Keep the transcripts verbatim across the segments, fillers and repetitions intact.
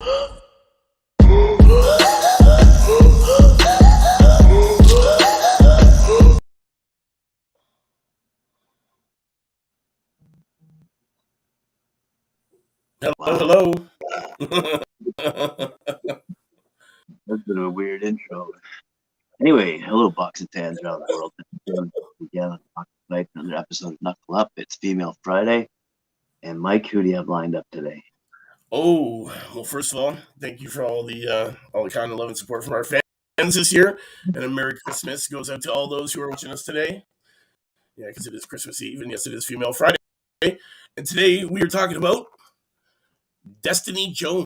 Hello, hello. That's been a weird intro. Anyway, hello, boxing fans around the world. Again, tonight another episode of Knuckle Up. It's Female Friday, and Mike, who do you have lined up today? Oh, well, first of all, thank you for all the uh, all the kind of love and support from our fans this year, and a Merry Christmas goes out to all those who are watching us today. Yeah, because it is Christmas Eve, and yes, it is Female Friday, and today we are talking about Destiny Jones.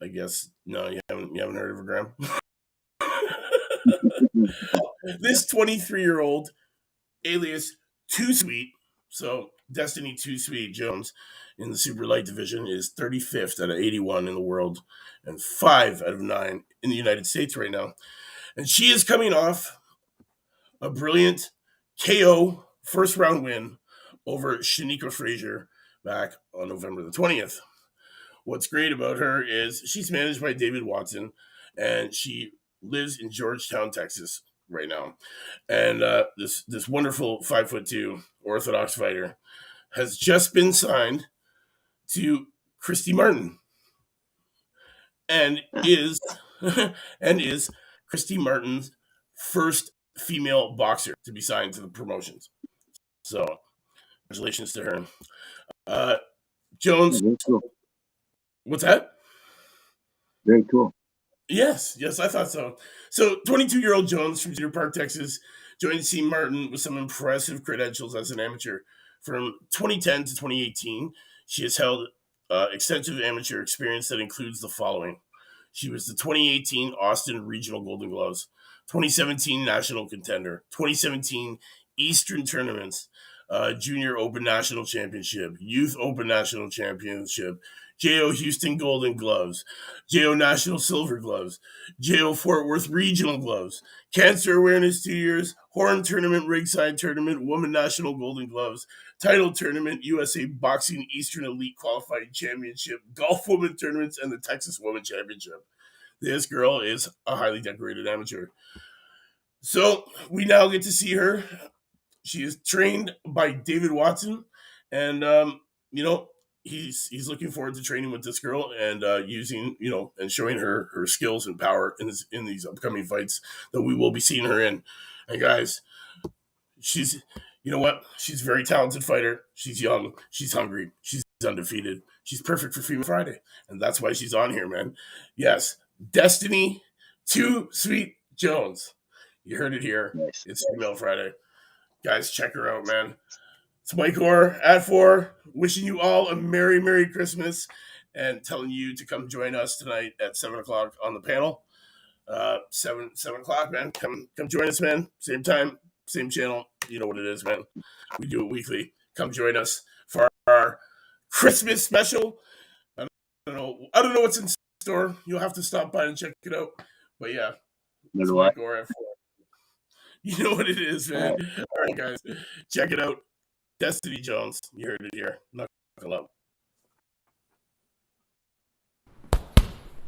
I guess no, you haven't you haven't heard of her, Graham. This twenty-three-year-old, alias Too Sweet, so Destiny Too Sweet Jones, in the super light division, is thirty-fifth out of eighty-one in the world and five out of nine in the United States right now, and she is coming off a brilliant K O first-round win over Shanika Frazier back on November the twentieth. What's great about her is she's managed by David Watson, and she lives in Georgetown, Texas right now. And uh, this this wonderful five foot two Orthodox fighter has just been signed to Christy Martin, and is and is Christy Martin's first female boxer to be signed to the promotions. So congratulations to her. Uh, Jones, cool. What's that? Very cool. Yes, yes, I thought so. So twenty-two-year-old Jones from Cedar Park, Texas, joined Team Martin with some impressive credentials as an amateur. From twenty ten to twenty eighteen, she has held uh, extensive amateur experience that includes the following. She was the twenty eighteen Austin Regional Golden Gloves, twenty seventeen National Contender, twenty seventeen Eastern Tournaments, Uh, Junior Open National Championship, Youth Open National Championship, J O Houston Golden Gloves, J O National Silver Gloves, J O Fort Worth Regional Gloves, Cancer Awareness two years, Horn Tournament, Ringside Tournament, Women National Golden Gloves, Title Tournament, U S A Boxing Eastern Elite Qualifying Championship, Golf Women Tournaments, and the Texas Women Championship. This girl is a highly decorated amateur. So we now get to see her. She is trained by David Watson, and, um, you know, he's he's looking forward to training with this girl and uh, using, you know, and showing her her skills and power in this, in these upcoming fights that we will be seeing her in. And, guys, she's, you know what? She's a very talented fighter. She's young. She's hungry. She's undefeated. She's perfect for Female Friday, and that's why she's on here, man. Yes, Destiny Too Sweet Jones. You heard it here. Nice. It's Female Friday. Guys, check her out, man. It's Mike Orr at four, wishing you all a Merry, Merry Christmas and telling you to come join us tonight at seven o'clock on the panel. Uh, seven seven o'clock, man. Come come join us, man. Same time, same channel. You know what it is, man. We do it weekly. Come join us for our Christmas special. I don't know, I don't know what's in store. You'll have to stop by and check it out. But, yeah, it's Mike Orr at four. You know what it is, man. All right, guys. Check it out. Destiny Jones. You heard it here. Knuckle Up.